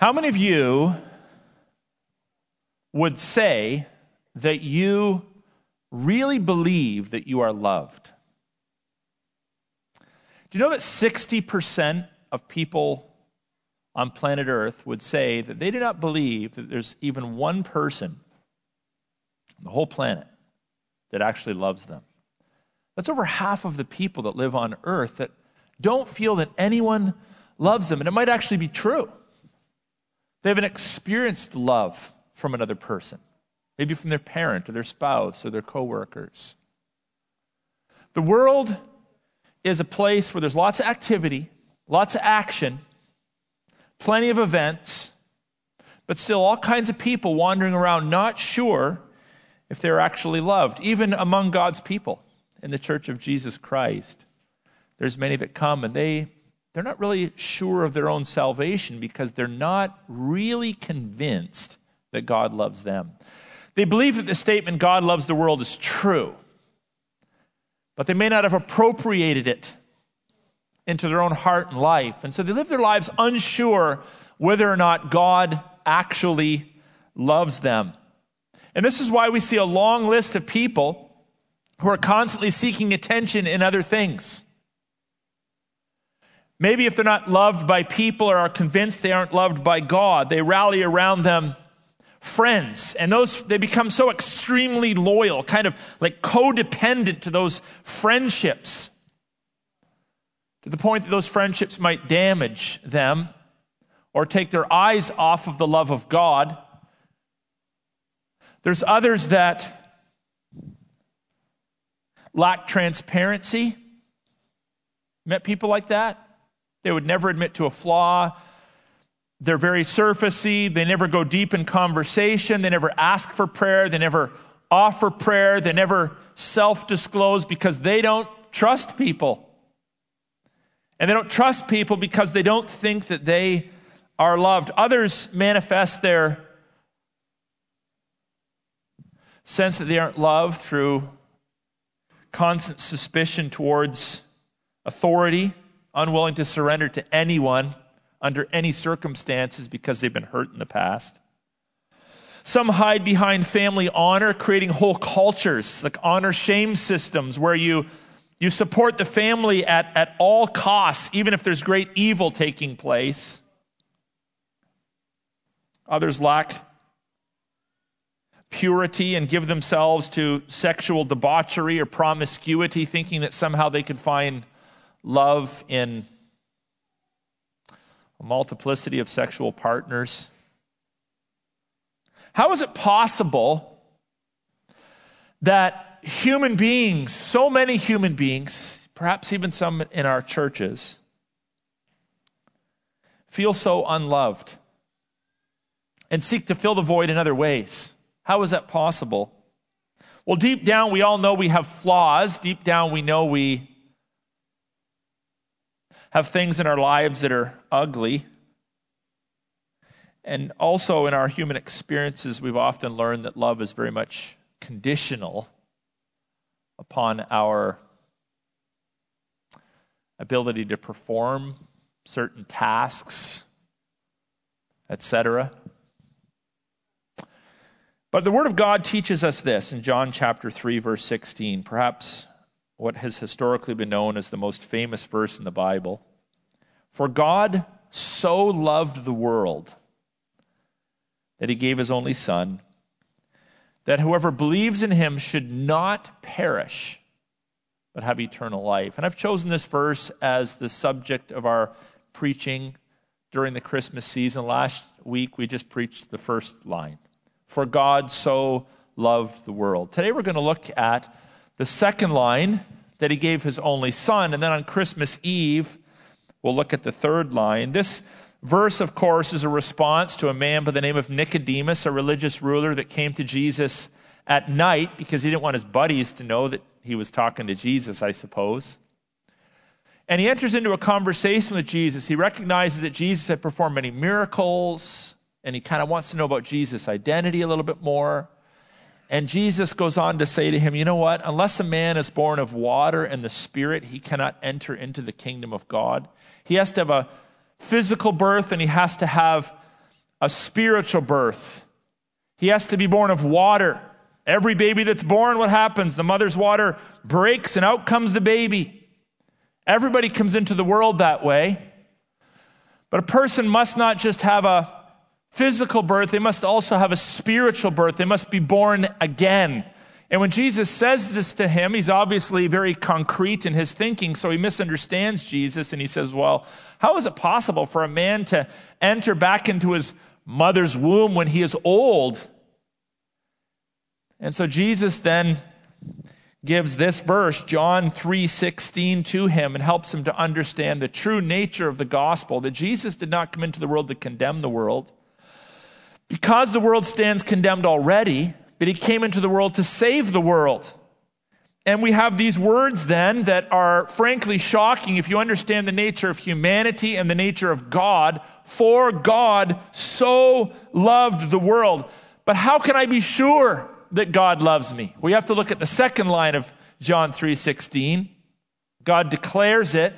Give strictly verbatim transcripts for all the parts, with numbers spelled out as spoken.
How many of you would say that you really believe that you are loved? Do you know that sixty percent of people on planet Earth would say that they do not believe that there's even one person on the whole planet that actually loves them? That's over half of the people that live on Earth that don't feel that anyone loves them. And it might actually be true. They haven't experienced love from another person, maybe from their parent or their spouse or their coworkers. The world is a place where there's lots of activity, lots of action, plenty of events, but still all kinds of people wandering around not sure if they're actually loved, even among God's people in the Church of Jesus Christ. There's many that come and they, they're not really sure of their own salvation because they're not really convinced that God loves them. They believe that the statement, God loves the world, is true, but they may not have appropriated it into their own heart and life. And so they live their lives unsure whether or not God actually loves them. And this is why we see a long list of people who are constantly seeking attention in other things. Maybe if they're not loved by people or are convinced they aren't loved by God, they rally around them friends, and those, they become so extremely loyal, kind of like codependent to those friendships, to the point that those friendships might damage them or take their eyes off of the love of God. There's others that lack transparency. Met people like that? They would never admit to a flaw. They're very surfacey. They never go deep in conversation. They never ask for prayer. They never offer prayer. They never self-disclose because they don't trust people. And they don't trust people because they don't think that they are loved. Others manifest their sense that they aren't loved through constant suspicion towards authority, unwilling to surrender to anyone under any circumstances because they've been hurt in the past. Some hide behind family honor, creating whole cultures, like honor-shame systems, where you, you support the family at, at all costs, even if there's great evil taking place. Others lack purity and give themselves to sexual debauchery or promiscuity, thinking that somehow they could find love in a multiplicity of sexual partners. How is it possible that human beings, so many human beings, perhaps even some in our churches, feel so unloved and seek to fill the void in other ways? How is that possible? Well, deep down, we all know we have flaws. Deep down, we know we have things in our lives that are ugly. And also in our human experiences, we've often learned that love is very much conditional upon our ability to perform certain tasks, et cetera. But the Word of God teaches us this in John chapter three, verse sixteen, perhaps what has historically been known as the most famous verse in the Bible. For God so loved the world that he gave his only Son, that whoever believes in him should not perish, but have eternal life. And I've chosen this verse as the subject of our preaching during the Christmas season. Last week, we just preached the first line. For God so loved the world. Today, we're going to look at the second line, that he gave his only Son. And then on Christmas Eve, we'll look at the third line. This verse, of course, is a response to a man by the name of Nicodemus, a religious ruler that came to Jesus at night because he didn't want his buddies to know that he was talking to Jesus, I suppose. And he enters into a conversation with Jesus. He recognizes that Jesus had performed many miracles, and he kind of wants to know about Jesus' identity a little bit more. And Jesus goes on to say to him, you know what? Unless a man is born of water and the Spirit, he cannot enter into the kingdom of God. He has to have a physical birth, and he has to have a spiritual birth. He has to be born of water. Every baby that's born, what happens? The mother's water breaks and out comes the baby. Everybody comes into the world that way. But a person must not just have a physical birth, they must also have a spiritual birth. They must be born again. And when Jesus says this to him, he's obviously very concrete in his thinking, so he misunderstands Jesus and he says, well, how is it possible for a man to enter back into his mother's womb when he is old? And so Jesus then gives this verse, John three sixteen, to him and helps him to understand the true nature of the gospel, that Jesus did not come into the world to condemn the world, because the world stands condemned already, but he came into the world to save the world. And we have these words then that are frankly shocking if you understand the nature of humanity and the nature of God. For God so loved the world. But how can I be sure that God loves me? We have to look at the second line of John three sixteen. God declares it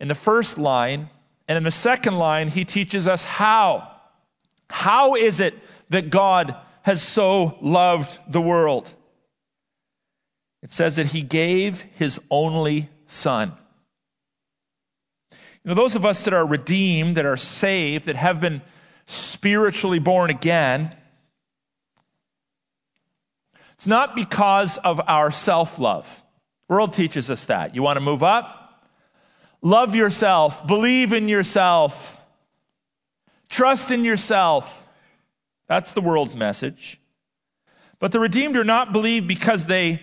in the first line, and in the second line he teaches us how. How is it that God has so loved the world? It says that he gave his only son. You know, those of us that are redeemed, that are saved, that have been spiritually born again, it's not because of our self-love. The world teaches us that. You want to move up? Love yourself. Believe in yourself. Trust in yourself. That's the world's message. But the redeemed are not believed because they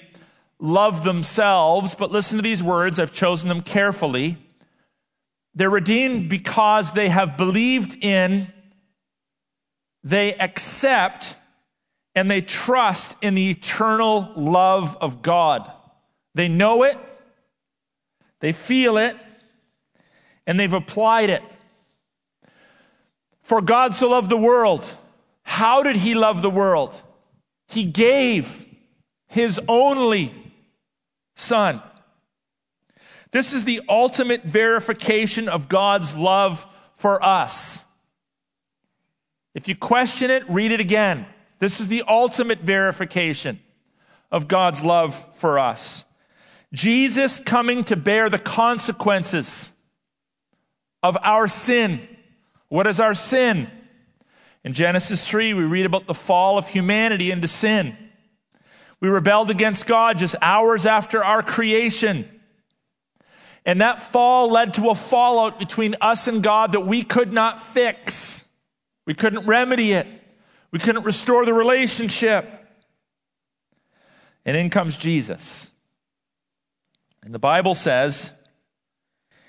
love themselves. But listen to these words. I've chosen them carefully. They're redeemed because they have believed in, they accept, and they trust in the eternal love of God. They know it, they feel it, and they've applied it. For God so loved the world. How did he love the world? He gave his only son. This is the ultimate verification of God's love for us. If you question it, read it again. This is the ultimate verification of God's love for us. Jesus coming to bear the consequences of our sin. What is our sin? In Genesis three, we read about the fall of humanity into sin. We rebelled against God just hours after our creation. And that fall led to a fallout between us and God that we could not fix. We couldn't remedy it. We couldn't restore the relationship. And in comes Jesus. And the Bible says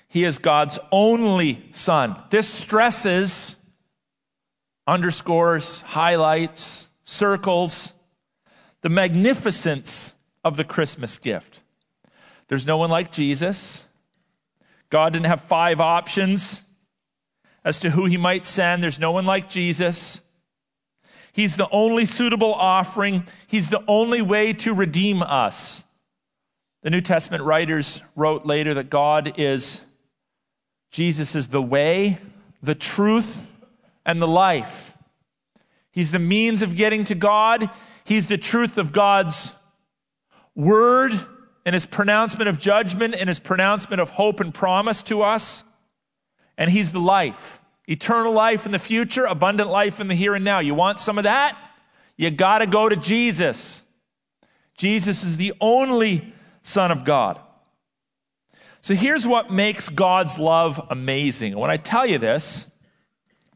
he is God's only son. This stresses, underscores, highlights, circles the magnificence of the Christmas gift. There's no one like Jesus. God didn't have five options as to who he might send. There's no one like Jesus. He's the only suitable offering. He's the only way to redeem us. The New Testament writers wrote later that God is, Jesus is the way, the truth, and the life. He's the means of getting to God. He's the truth of God's word and his pronouncement of judgment and his pronouncement of hope and promise to us. And he's the life. Eternal life in the future, abundant life in the here and now. You want some of that? You got to go to Jesus. Jesus is the only Son of God. So here's what makes God's love amazing. When I tell you this,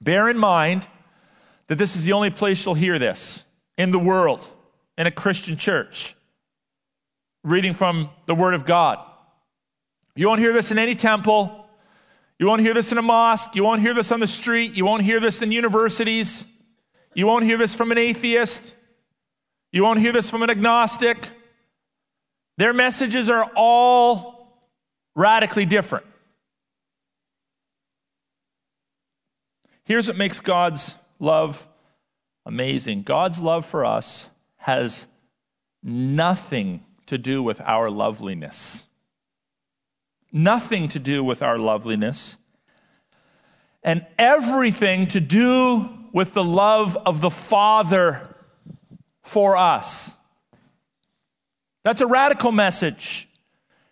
bear in mind that this is the only place you'll hear this in the world, in a Christian church, reading from the Word of God. You won't hear this in any temple. You won't hear this in a mosque. You won't hear this on the street. You won't hear this in universities. You won't hear this from an atheist. You won't hear this from an agnostic. Their messages are all radically different. Here's what makes God's love amazing. God's love for us has nothing to do with our loveliness. Nothing to do with our loveliness. And everything to do with the love of the Father for us. That's a radical message.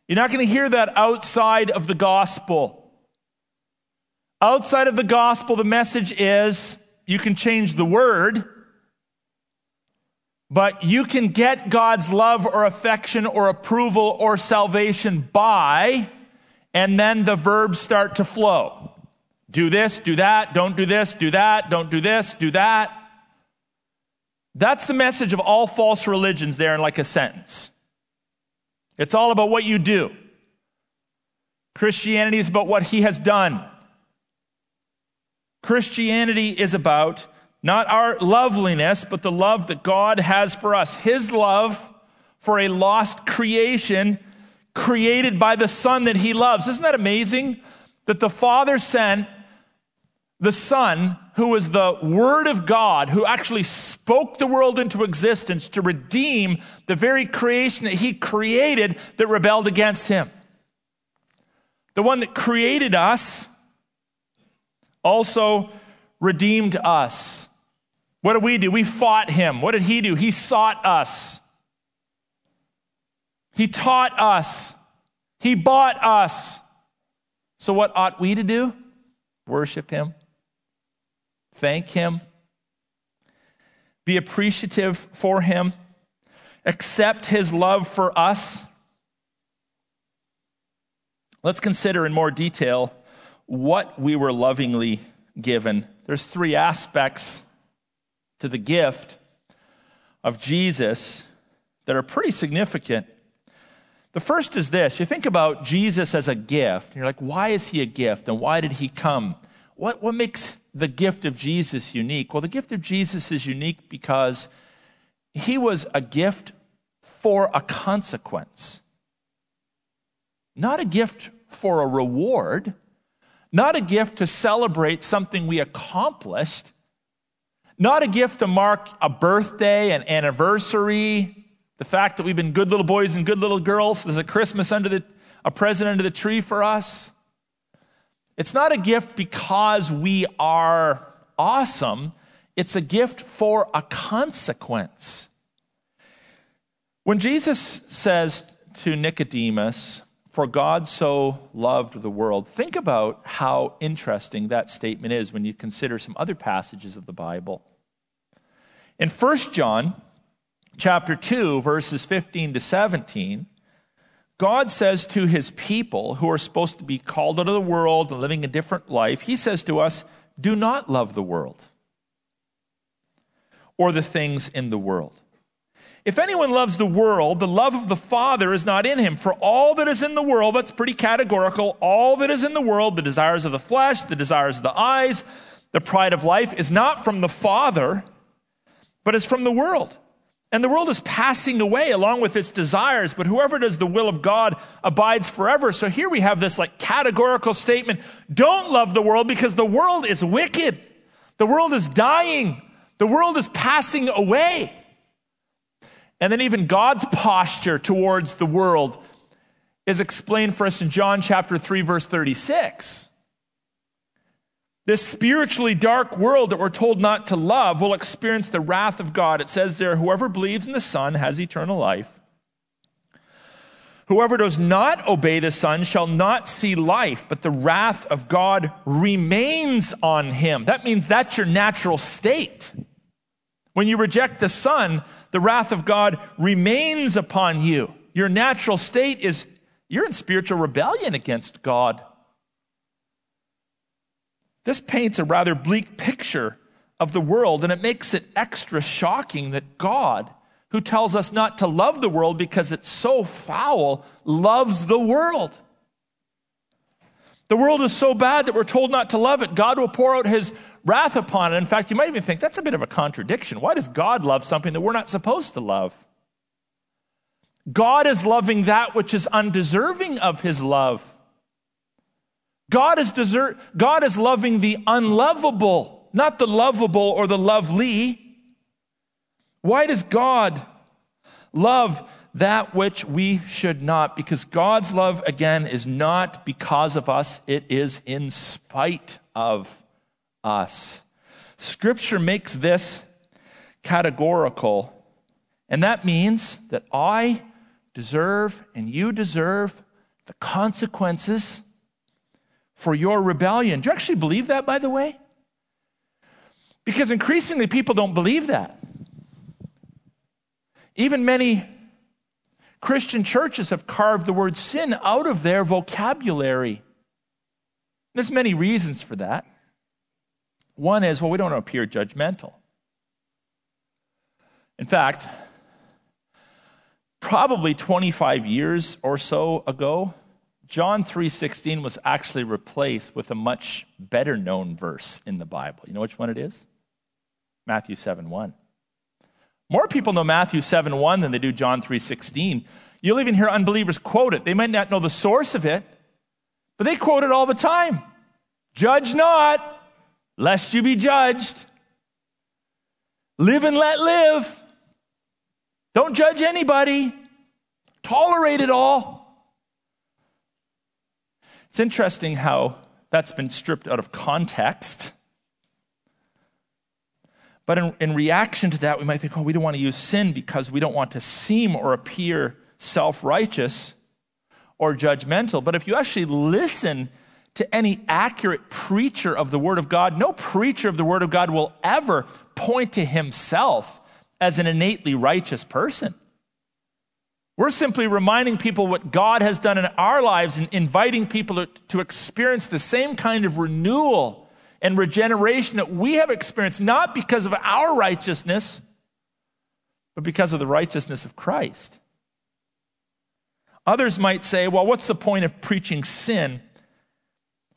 You're not going to hear that outside of the gospel. Outside of the gospel, the message is you can change the word, but you can get God's love or affection or approval or salvation by, and then the verbs start to flow. Do this, do that, don't do this, do that, don't do this, do that. That's the message of all false religions there in like a sentence. It's all about what you do. Christianity is about what he has done. Christianity is about not our loveliness, but the love that God has for us. His love for a lost creation created by the Son that he loves. Isn't that amazing? That the Father sent the Son, who was the Word of God, who actually spoke the world into existence to redeem the very creation that he created that rebelled against him. The one that created us also redeemed us. What did we do? We fought him. What did he do? He sought us. He taught us. He bought us. So what ought we to do? Worship him. Thank him. Be appreciative for him. Accept his love for us. Let's consider in more detail what we were lovingly given. There's three aspects to the gift of Jesus that are pretty significant. The first is this. You think about Jesus as a gift. And you're like, why is he a gift? And why did he come? What, what makes the gift of Jesus unique? Well, the gift of Jesus is unique because he was a gift for a consequence. Not a gift for a reward. Not a gift to celebrate something we accomplished. Not a gift to mark a birthday, an anniversary, the fact that we've been good little boys and good little girls. There's a Christmas under the, a present under the tree for us. It's not a gift because we are awesome. It's a gift for a consequence. When Jesus says to Nicodemus, "For God so loved the world," think about how interesting that statement is when you consider some other passages of the Bible. In First John chapter two, verses fifteen to seventeen, God says to his people who are supposed to be called out of the world and living a different life, he says to us, do not love the world or the things in the world. If anyone loves the world, the love of the Father is not in him. For all that is in the world, that's pretty categorical, all that is in the world, the desires of the flesh, the desires of the eyes, the pride of life, is not from the Father, but is from the world. And the world is passing away along with its desires, but whoever does the will of God abides forever. So here we have this like categorical statement, don't love the world because the world is wicked. The world is dying. The world is passing away. And then even God's posture towards the world is explained for us in John chapter three, verse thirty-six. This spiritually dark world that we're told not to love will experience the wrath of God. It says there, whoever believes in the Son has eternal life. Whoever does not obey the Son shall not see life, but the wrath of God remains on him. That means that's your natural state. When you reject the Son, the wrath of God remains upon you. Your natural state is you're in spiritual rebellion against God. This paints a rather bleak picture of the world, and it makes it extra shocking that God, who tells us not to love the world because it's so foul, loves the world. The world is so bad that we're told not to love it. God will pour out his wrath upon it. In fact, you might even think, that's a bit of a contradiction. Why does God love something that we're not supposed to love? God is loving that which is undeserving of his love. God is desert, God is loving the unlovable, not the lovable or the lovely. Why does God love that which we should not? Because God's love, again, is not because of us. It is in spite of us. Scripture makes this categorical, and that means that I deserve and you deserve the consequences for your rebellion. Do you actually believe that, by the way? Because increasingly people don't believe that. Even many Christian churches have carved the word sin out of their vocabulary. There's many reasons for that. One is, well, we don't appear judgmental. In fact, probably twenty-five years or so ago, John three sixteen was actually replaced with a much better known verse in the Bible. You know which one it is? Matthew seven one. More people know Matthew seven one than they do John three sixteen. You'll even hear unbelievers quote it. They might not know the source of it, but they quote it all the time. Judge not, lest you be judged. Live and let live. Don't judge anybody. Tolerate it all. It's interesting how that's been stripped out of context. But in, in reaction to that, we might think, oh, we don't want to use sin because we don't want to seem or appear self-righteous or judgmental. But if you actually listen to any accurate preacher of the Word of God, no preacher of the Word of God will ever point to himself as an innately righteous person. We're simply reminding people what God has done in our lives and inviting people to, to experience the same kind of renewal and regeneration that we have experienced, not because of our righteousness, but because of the righteousness of Christ. Others might say, well, what's the point of preaching sin?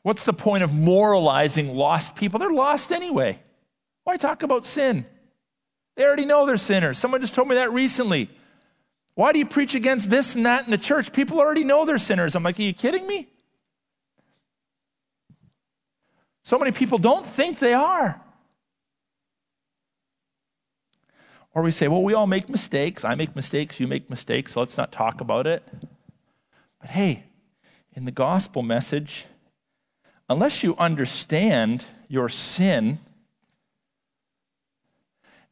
What's the point of moralizing lost people? They're lost anyway. Why talk about sin? They already know they're sinners. Someone just told me that recently. Why do you preach against this and that in the church? People already know they're sinners. I'm like, are you kidding me? So many people don't think they are. Or we say, well, we all make mistakes. I make mistakes, you make mistakes, so let's not talk about it. But hey, in the gospel message, unless you understand your sin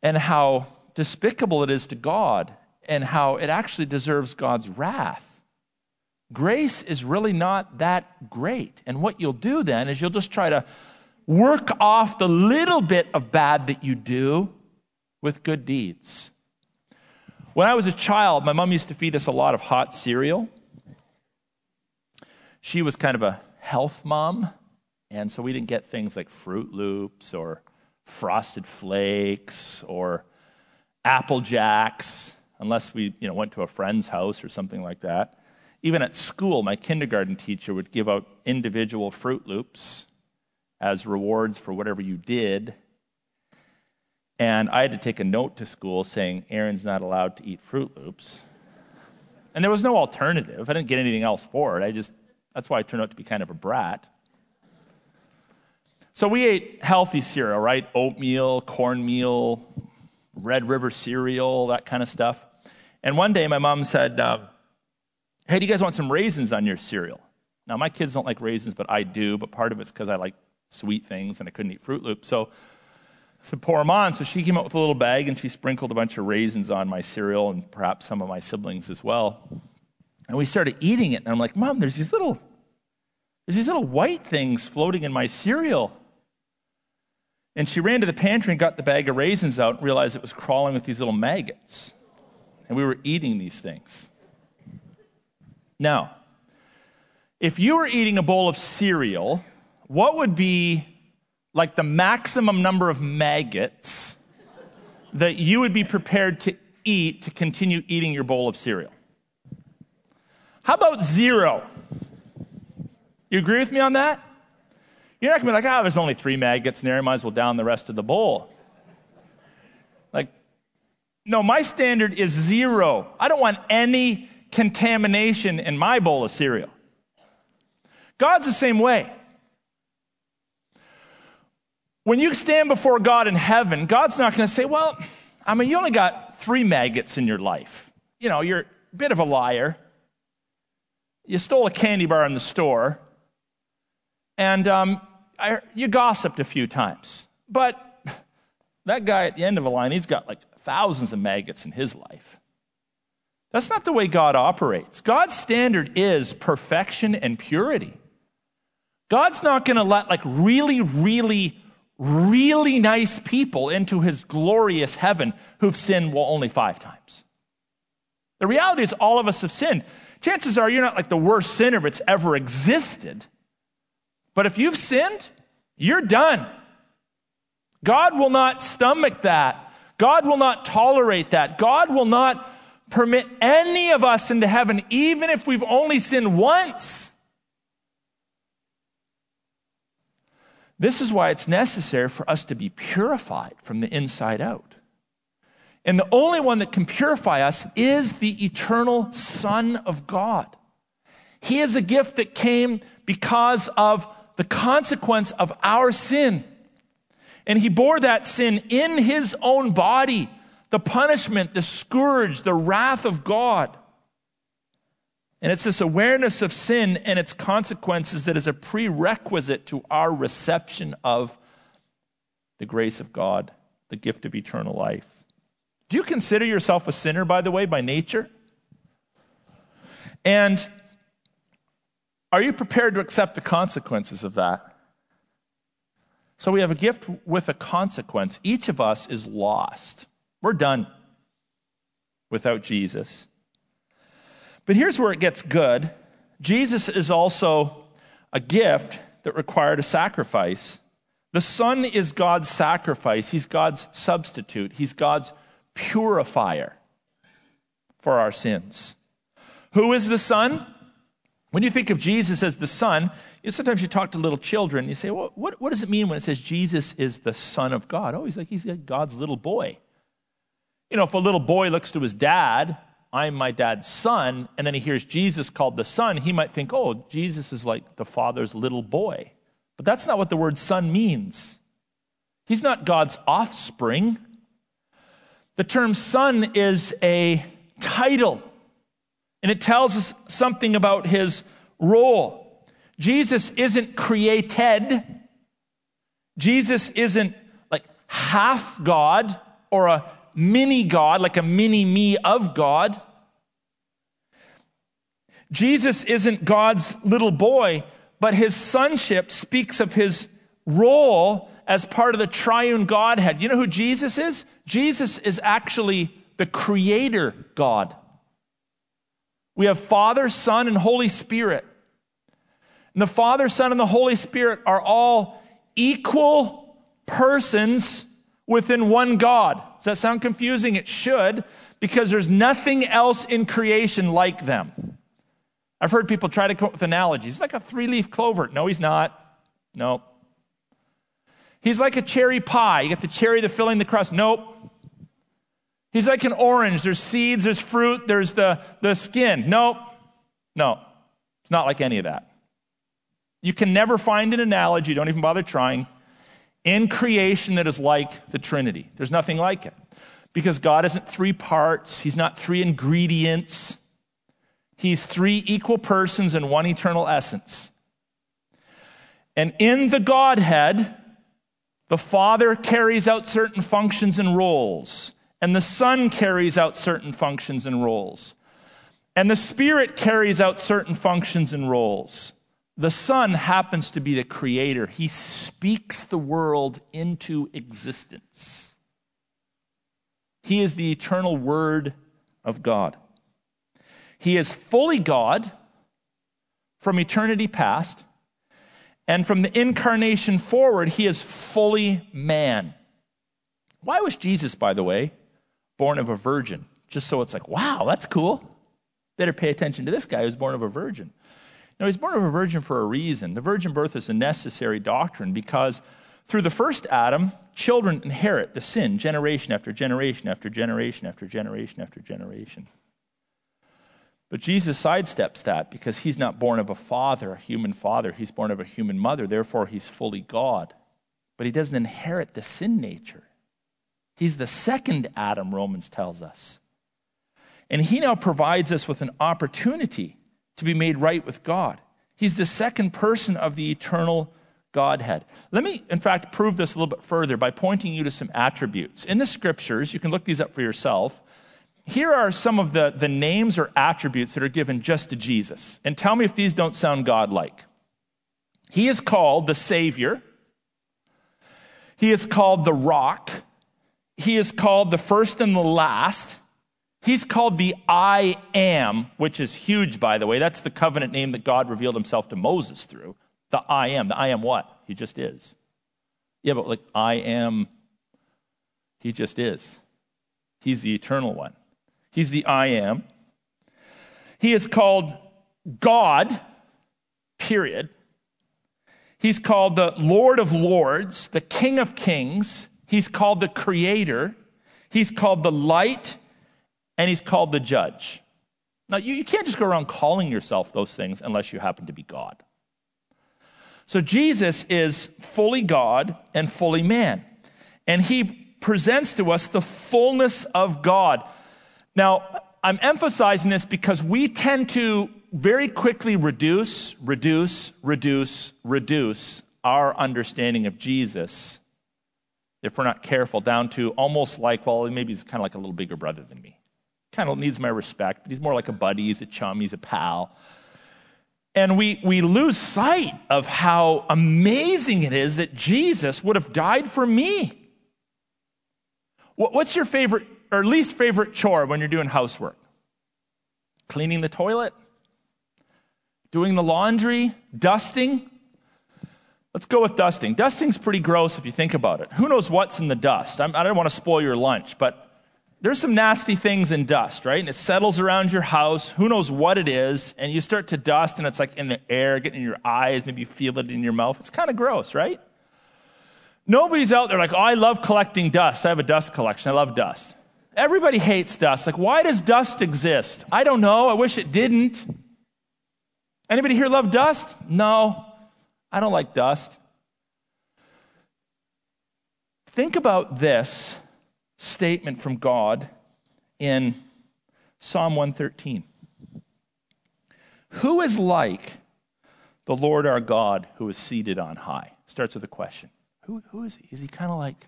and how despicable it is to God and how it actually deserves God's wrath, grace is really not that great. And what you'll do then is you'll just try to work off the little bit of bad that you do with good deeds. When I was a child, my mom used to feed us a lot of hot cereal. She was kind of a health mom, and so we didn't get things like Fruit Loops or Frosted Flakes or Apple Jacks, unless we, you know, went to a friend's house or something like that. Even at school, my kindergarten teacher would give out individual Fruit Loops as rewards for whatever you did. And I had to take a note to school saying, Aaron's not allowed to eat Fruit Loops. And there was no alternative. I didn't get anything else for it. I just, that's why I turned out to be kind of a brat. So we ate healthy cereal, right? Oatmeal, cornmeal, Red River cereal, that kind of stuff. And one day my mom said, uh, hey, do you guys want some raisins on your cereal? Now, my kids don't like raisins, but I do. But part of it's because I like sweet things and I couldn't eat Fruit Loops. So I said, pour them on. So she came out with a little bag and she sprinkled a bunch of raisins on my cereal and perhaps some of my siblings as well. And we started eating it. And I'm like, Mom, there's these little, there's these little white things floating in my cereal. And she ran to the pantry and got the bag of raisins out and realized it was crawling with these little maggots. And we were eating these things. Now, if you were eating a bowl of cereal, what would be like the maximum number of maggots that you would be prepared to eat to continue eating your bowl of cereal? How about zero? You agree with me on that? You're not going to be like, ah, oh, there's only three maggots in there, I might as well down the rest of the bowl. Like, no, my standard is zero. I don't want any contamination in my bowl of cereal. God's the same way. When you stand before God in heaven, God's not going to say, well, I mean, you only got three maggots in your life. You know, you're a bit of a liar. You stole a candy bar in the store. And um, I, you gossiped a few times. But that guy at the end of a line, he's got like thousands of maggots in his life. That's not the way God operates. God's standard is perfection and purity. God's not going to let like really, really, really nice people into his glorious heaven who've sinned well only five times. The reality is all of us have sinned. Chances are you're not like the worst sinner that's ever existed. But if you've sinned, you're done. God will not stomach that. God will not tolerate that. God will not permit any of us into heaven, even if we've only sinned once. This is why it's necessary for us to be purified from the inside out. And the only one that can purify us is the eternal Son of God. He is a gift that came because of the consequence of our sin. And he bore that sin in his own body, the punishment, the scourge, the wrath of God. And it's this awareness of sin and its consequences that is a prerequisite to our reception of the grace of God, the gift of eternal life. Do you consider yourself a sinner, by the way, by nature? And are you prepared to accept the consequences of that? So we have a gift with a consequence. Each of us is lost. We're done without Jesus. But here's where it gets good. Jesus is also a gift that required a sacrifice. The Son is God's sacrifice. He's God's substitute. He's God's purifier for our sins. Who is the Son? When you think of Jesus as the Son, you, sometimes you talk to little children and you say, well, what, what does it mean when it says Jesus is the Son of God? Oh, he's like, he's like God's little boy. You know, if a little boy looks to his dad, I'm my dad's son, and then he hears Jesus called the Son, he might think, oh, Jesus is like the Father's little boy. But that's not what the word son means. He's not God's offspring. The term son is a title, and it tells us something about his role. Jesus isn't created. Jesus isn't like half God or a mini God, like a mini me of God. Jesus isn't God's little boy, but his sonship speaks of his role as part of the triune Godhead. You know who Jesus is? Jesus is actually the Creator God. We have Father, Son, and Holy Spirit. And the Father, Son, and the Holy Spirit are all equal persons within one God. Does that sound confusing? It should, because there's nothing else in creation like them. I've heard people try to come up with analogies. He's like a three-leaf clover. No, he's not. Nope. He's like a cherry pie. You get the cherry, the filling, the crust. Nope. He's like an orange. There's seeds, there's fruit, there's the, the skin. Nope. No. It's not like any of that. You can never find an analogy, don't even bother trying, in creation that is like the Trinity. There's nothing like it. Because God isn't three parts. He's not three ingredients. He's three equal persons and one eternal essence. And in the Godhead, the Father carries out certain functions and roles, and the Son carries out certain functions and roles, and the Spirit carries out certain functions and roles. The Son happens to be the Creator. He speaks the world into existence. He is the eternal Word of God. He is fully God from eternity past, and from the incarnation forward, he is fully man. Why was Jesus, by the way, born of a virgin? Just so it's like, wow, that's cool. Better pay attention to this guy who's born of a virgin. No, he's born of a virgin for a reason. The virgin birth is a necessary doctrine because through the first Adam, children inherit the sin generation after generation after generation after generation after generation. But Jesus sidesteps that because he's not born of a father, a human father. He's born of a human mother. Therefore, he's fully God. But he doesn't inherit the sin nature. He's the second Adam, Romans tells us. And he now provides us with an opportunity to be made right with God. He's the second person of the eternal Godhead. Let me, in fact, prove this a little bit further by pointing you to some attributes. In the scriptures, you can look these up for yourself. Here are some of the, the names or attributes that are given just to Jesus. And tell me if these don't sound godlike. He is called the Savior. He is called the Rock. He is called the First and the Last. He's called the I Am, which is huge, by the way. That's the covenant name that God revealed himself to Moses through. The I Am. The I Am what? He just is. Yeah, but like, I am, he just is. He's the eternal one. He's the I Am. He is called God, period. He's called the Lord of Lords, the King of Kings. He's called the Creator. He's called the Light. And he's called the Judge. Now, you, you can't just go around calling yourself those things unless you happen to be God. So Jesus is fully God and fully man. And he presents to us the fullness of God. Now, I'm emphasizing this because we tend to very quickly reduce, reduce, reduce, reduce our understanding of Jesus, if we're not careful, down to almost like, well, maybe he's kind of like a little bigger brother than me. Kind of needs my respect, but he's more like a buddy, he's a chum, he's a pal. And we, we lose sight of how amazing it is that Jesus would have died for me. What, what's your favorite or least favorite chore when you're doing housework? Cleaning the toilet? Doing the laundry? Dusting? Let's go with dusting. Dusting's pretty gross if you think about it. Who knows what's in the dust? I'm, I don't want to spoil your lunch, but there's some nasty things in dust, right? And it settles around your house. Who knows what it is? And you start to dust, and it's like in the air, getting in your eyes. Maybe you feel it in your mouth. It's kind of gross, right? Nobody's out there like, oh, I love collecting dust. I have a dust collection. I love dust. Everybody hates dust. Like, why does dust exist? I don't know. I wish it didn't. Anybody here love dust? No, I don't like dust. Think about this statement from God in Psalm one thirteen. Who is like the Lord our God who is seated on high? Starts with a question. Who, who is he? Is he kind of like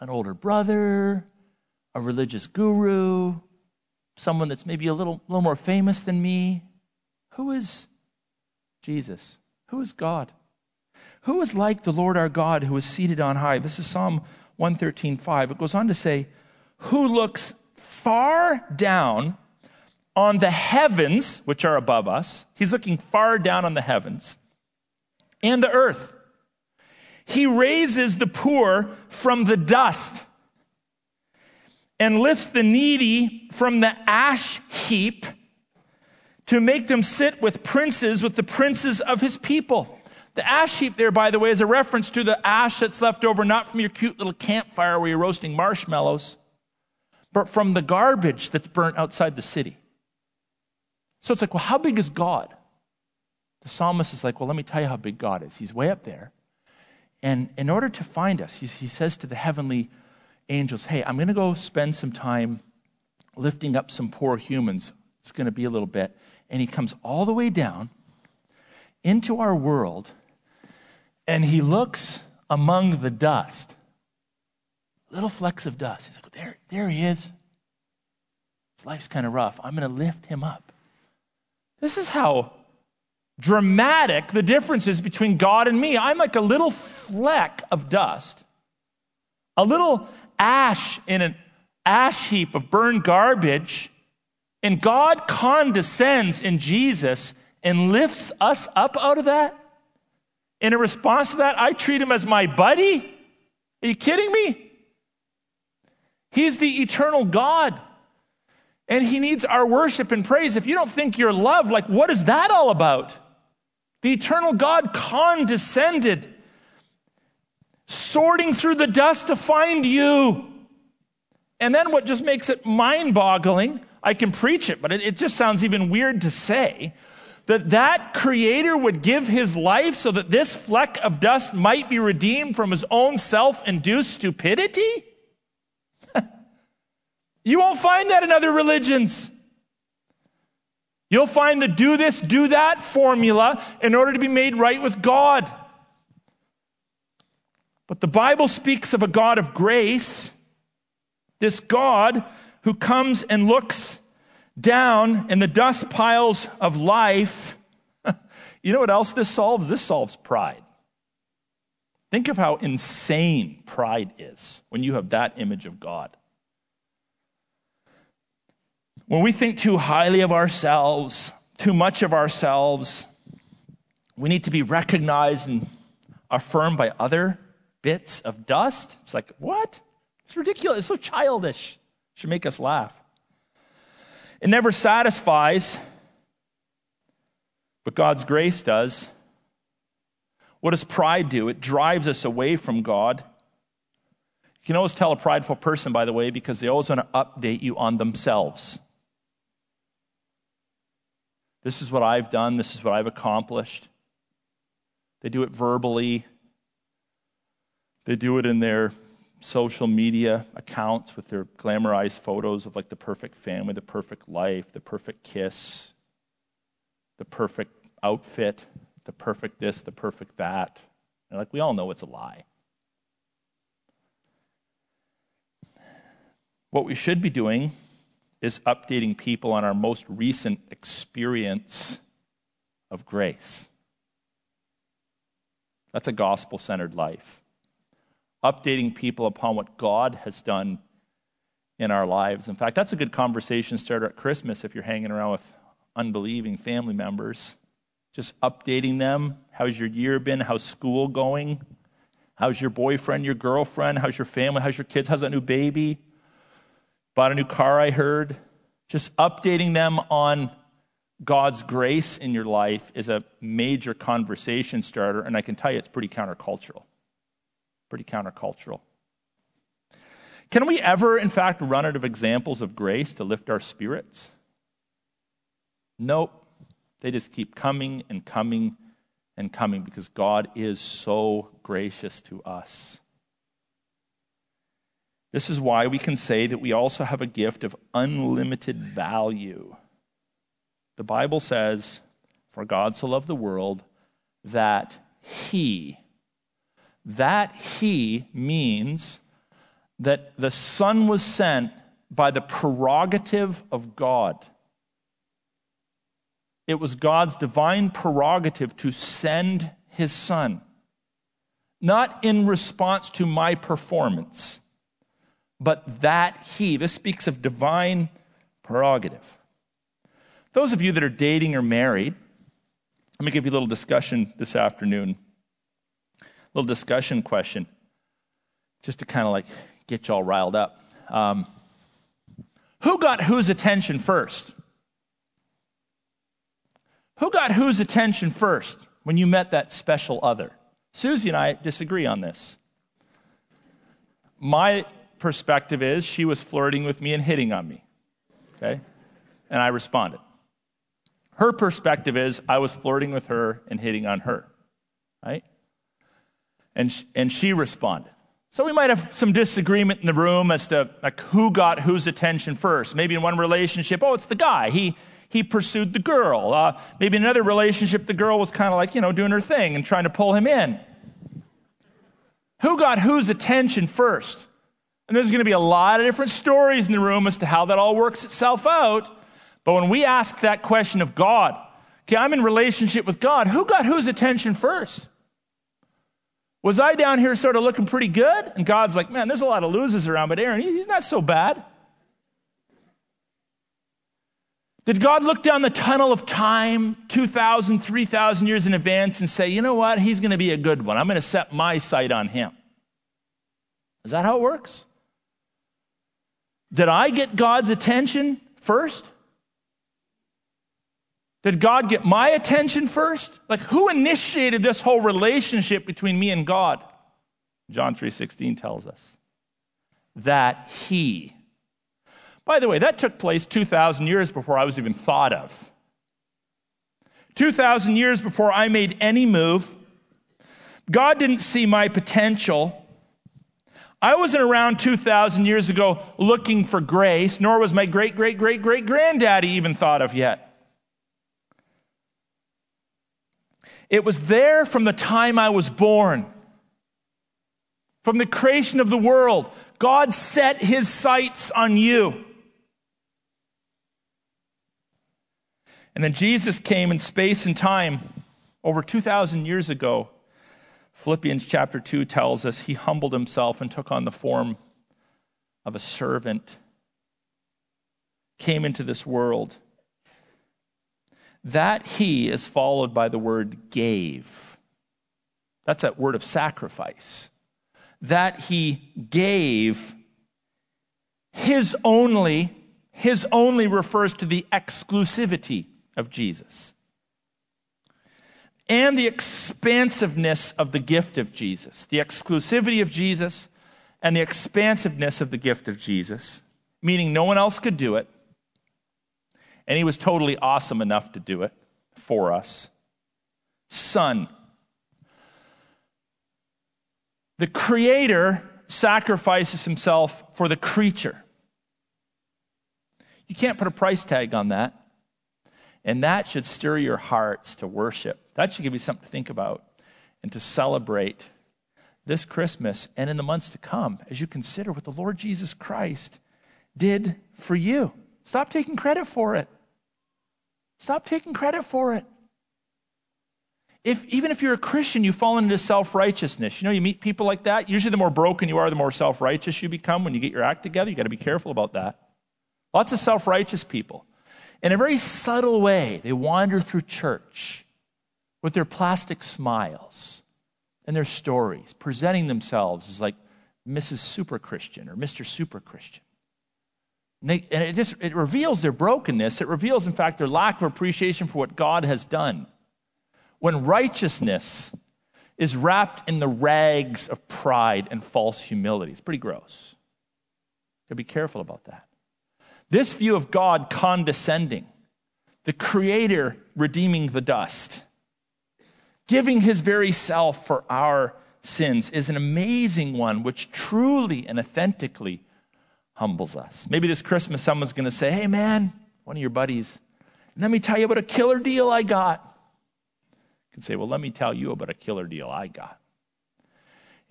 an older brother, a religious guru, someone that's maybe a little, little more famous than me? Who is Jesus? Who is God? Who is like the Lord our God who is seated on high? This is Psalm one thirteen five. It goes on to say, who looks far down on the heavens, which are above us. He's looking far down on the heavens and the earth. He raises the poor from the dust and lifts the needy from the ash heap to make them sit with princes, with the princes of his people. The ash heap there, by the way, is a reference to the ash that's left over, not from your cute little campfire where you're roasting marshmallows, but from the garbage that's burnt outside the city. So it's like, well, how big is God? The psalmist is like, well, let me tell you how big God is. He's way up there. And in order to find us, he says to the heavenly angels, hey, I'm going to go spend some time lifting up some poor humans. It's going to be a little bit. And he comes all the way down into our world, and he looks among the dust, little flecks of dust. He's like, there, there he is. His life's kind of rough. I'm going to lift him up. This is how dramatic the difference is between God and me. I'm like a little fleck of dust, a little ash in an ash heap of burned garbage, and God condescends in Jesus and lifts us up out of that. And in response to that, I treat him as my buddy? Are you kidding me? He's the eternal God. And he needs our worship and praise. If you don't think you're loved, like, what is that all about? The eternal God condescended, sorting through the dust to find you. And then what just makes it mind-boggling, I can preach it, but it, it just sounds even weird to say, that that creator would give his life so that this fleck of dust might be redeemed from his own self-induced stupidity? You won't find that in other religions. You'll find the do this, do that formula in order to be made right with God. But the Bible speaks of a God of grace, this God who comes and looks down in the dust piles of life. You know what else this solves? This solves pride. Think of how insane pride is when you have that image of God. When we think too highly of ourselves, too much of ourselves, we need to be recognized and affirmed by other bits of dust. It's like, what? It's ridiculous. It's so childish. It should make us laugh. It never satisfies, but God's grace does. What does pride do? It drives us away from God. You can always tell a prideful person, by the way, because they always want to update you on themselves. This is what I've done. This is what I've accomplished. They do it verbally. They do it in their social media accounts with their glamorized photos of like the perfect family, the perfect life, the perfect kiss, the perfect outfit, the perfect this, the perfect that. And like we all know it's a lie. What we should be doing is updating people on our most recent experience of grace. That's a gospel-centered life. Updating people upon what God has done in our lives. In fact, that's a good conversation starter at Christmas if you're hanging around with unbelieving family members. Just updating them. How's your year been? How's school going? How's your boyfriend, your girlfriend? How's your family? How's your kids? How's that new baby? Bought a new car, I heard. Just updating them on God's grace in your life is a major conversation starter, and I can tell you it's pretty countercultural. Pretty countercultural. Can we ever, in fact, run out of examples of grace to lift our spirits? Nope. They just keep coming and coming and coming because God is so gracious to us. This is why we can say that we also have a gift of unlimited value. The Bible says, for God so loved the world that he, that he means that the Son was sent by the prerogative of God. It was God's divine prerogative to send his Son, not in response to my performance, but that he, this speaks of divine prerogative. Those of you that are dating or married, let me give you a little discussion this afternoon, a little discussion question, just to kind of like get y'all riled up. Um, who got whose attention first? Who got whose attention first when you met that special other? Susie and I disagree on this. My perspective is she was flirting with me and hitting on me, okay? And I responded. Her perspective is I was flirting with her and hitting on her, right? And sh- and she responded. So we might have some disagreement in the room as to like who got whose attention first. Maybe in one relationship, oh, it's the guy. He he pursued the girl. Uh, maybe in another relationship, the girl was kind of like, you know, doing her thing and trying to pull him in. Who got whose attention first? And there's going to be a lot of different stories in the room as to how that all works itself out. But when we ask that question of God, okay, I'm in relationship with God, who got whose attention first? Was I down here sort of looking pretty good? And God's like, man, there's a lot of losers around, but Aaron, he's not so bad. Did God look down the tunnel of time two thousand, three thousand years in advance and say, you know what, he's going to be a good one. I'm going to set my sight on him. Is that how it works? Did I get God's attention first? Did God get my attention first? Like, who initiated this whole relationship between me and God? John three sixteen tells us that he. By the way, that took place two thousand years before I was even thought of. two thousand years before I made any move. God didn't see my potential. I wasn't around two thousand years ago looking for grace, nor was my great-great-great-great-granddaddy even thought of yet. It was there from the time I was born. From the creation of the world, God set his sights on you. And then Jesus came in space and time over two thousand years ago. Philippians chapter two tells us he humbled himself and took on the form of a servant, came into this world. That he is followed by the word gave. That's that word of sacrifice. That he gave his only, his only refers to the exclusivity of Jesus and the expansiveness of the gift of Jesus. The exclusivity of Jesus and the expansiveness of the gift of Jesus, meaning no one else could do it. And he was totally awesome enough to do it for us. Son. The creator sacrifices himself for the creature. You can't put a price tag on that. And that should stir your hearts to worship. That should give you something to think about and to celebrate this Christmas and in the months to come as you consider what the Lord Jesus Christ did for you. Stop taking credit for it. Stop taking credit for it. If even if you're a Christian, you fall into self-righteousness. You know, you meet people like that. Usually the more broken you are, the more self-righteous you become when you get your act together. You got to be careful about that. Lots of self-righteous people. In a very subtle way, they wander through church with their plastic smiles and their stories, presenting themselves as like Missus Super Christian or Mister Super Christian. And, they, and it just it reveals their brokenness. It reveals, in fact, their lack of appreciation for what God has done. When righteousness is wrapped in the rags of pride and false humility, it's pretty gross. So be careful about that. This view of God condescending, the Creator redeeming the dust, giving his very self for our sins, is an amazing one which truly and authentically humbles us. Maybe this Christmas someone's going to say, hey man, one of your buddies, let me tell you about a killer deal I got. You can say, well, let me tell you about a killer deal I got.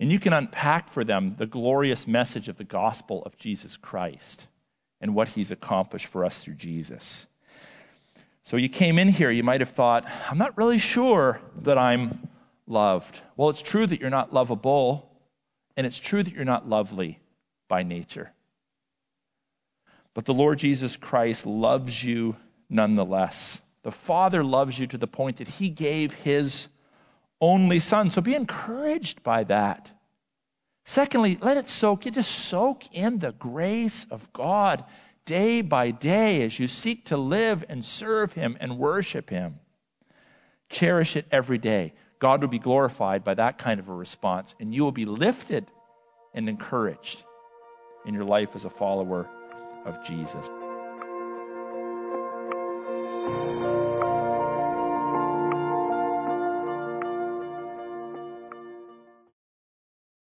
And you can unpack for them the glorious message of the gospel of Jesus Christ and what he's accomplished for us through Jesus. So you came in here, you might have thought, I'm not really sure that I'm loved. Well, it's true that you're not lovable, and it's true that you're not lovely by nature. But the Lord Jesus Christ loves you nonetheless. The Father loves you to the point that he gave his only Son. So be encouraged by that. Secondly, let it soak. You just soak in the grace of God day by day as you seek to live and serve him and worship him. Cherish it every day. God will be glorified by that kind of a response, and you will be lifted and encouraged in your life as a follower of Jesus.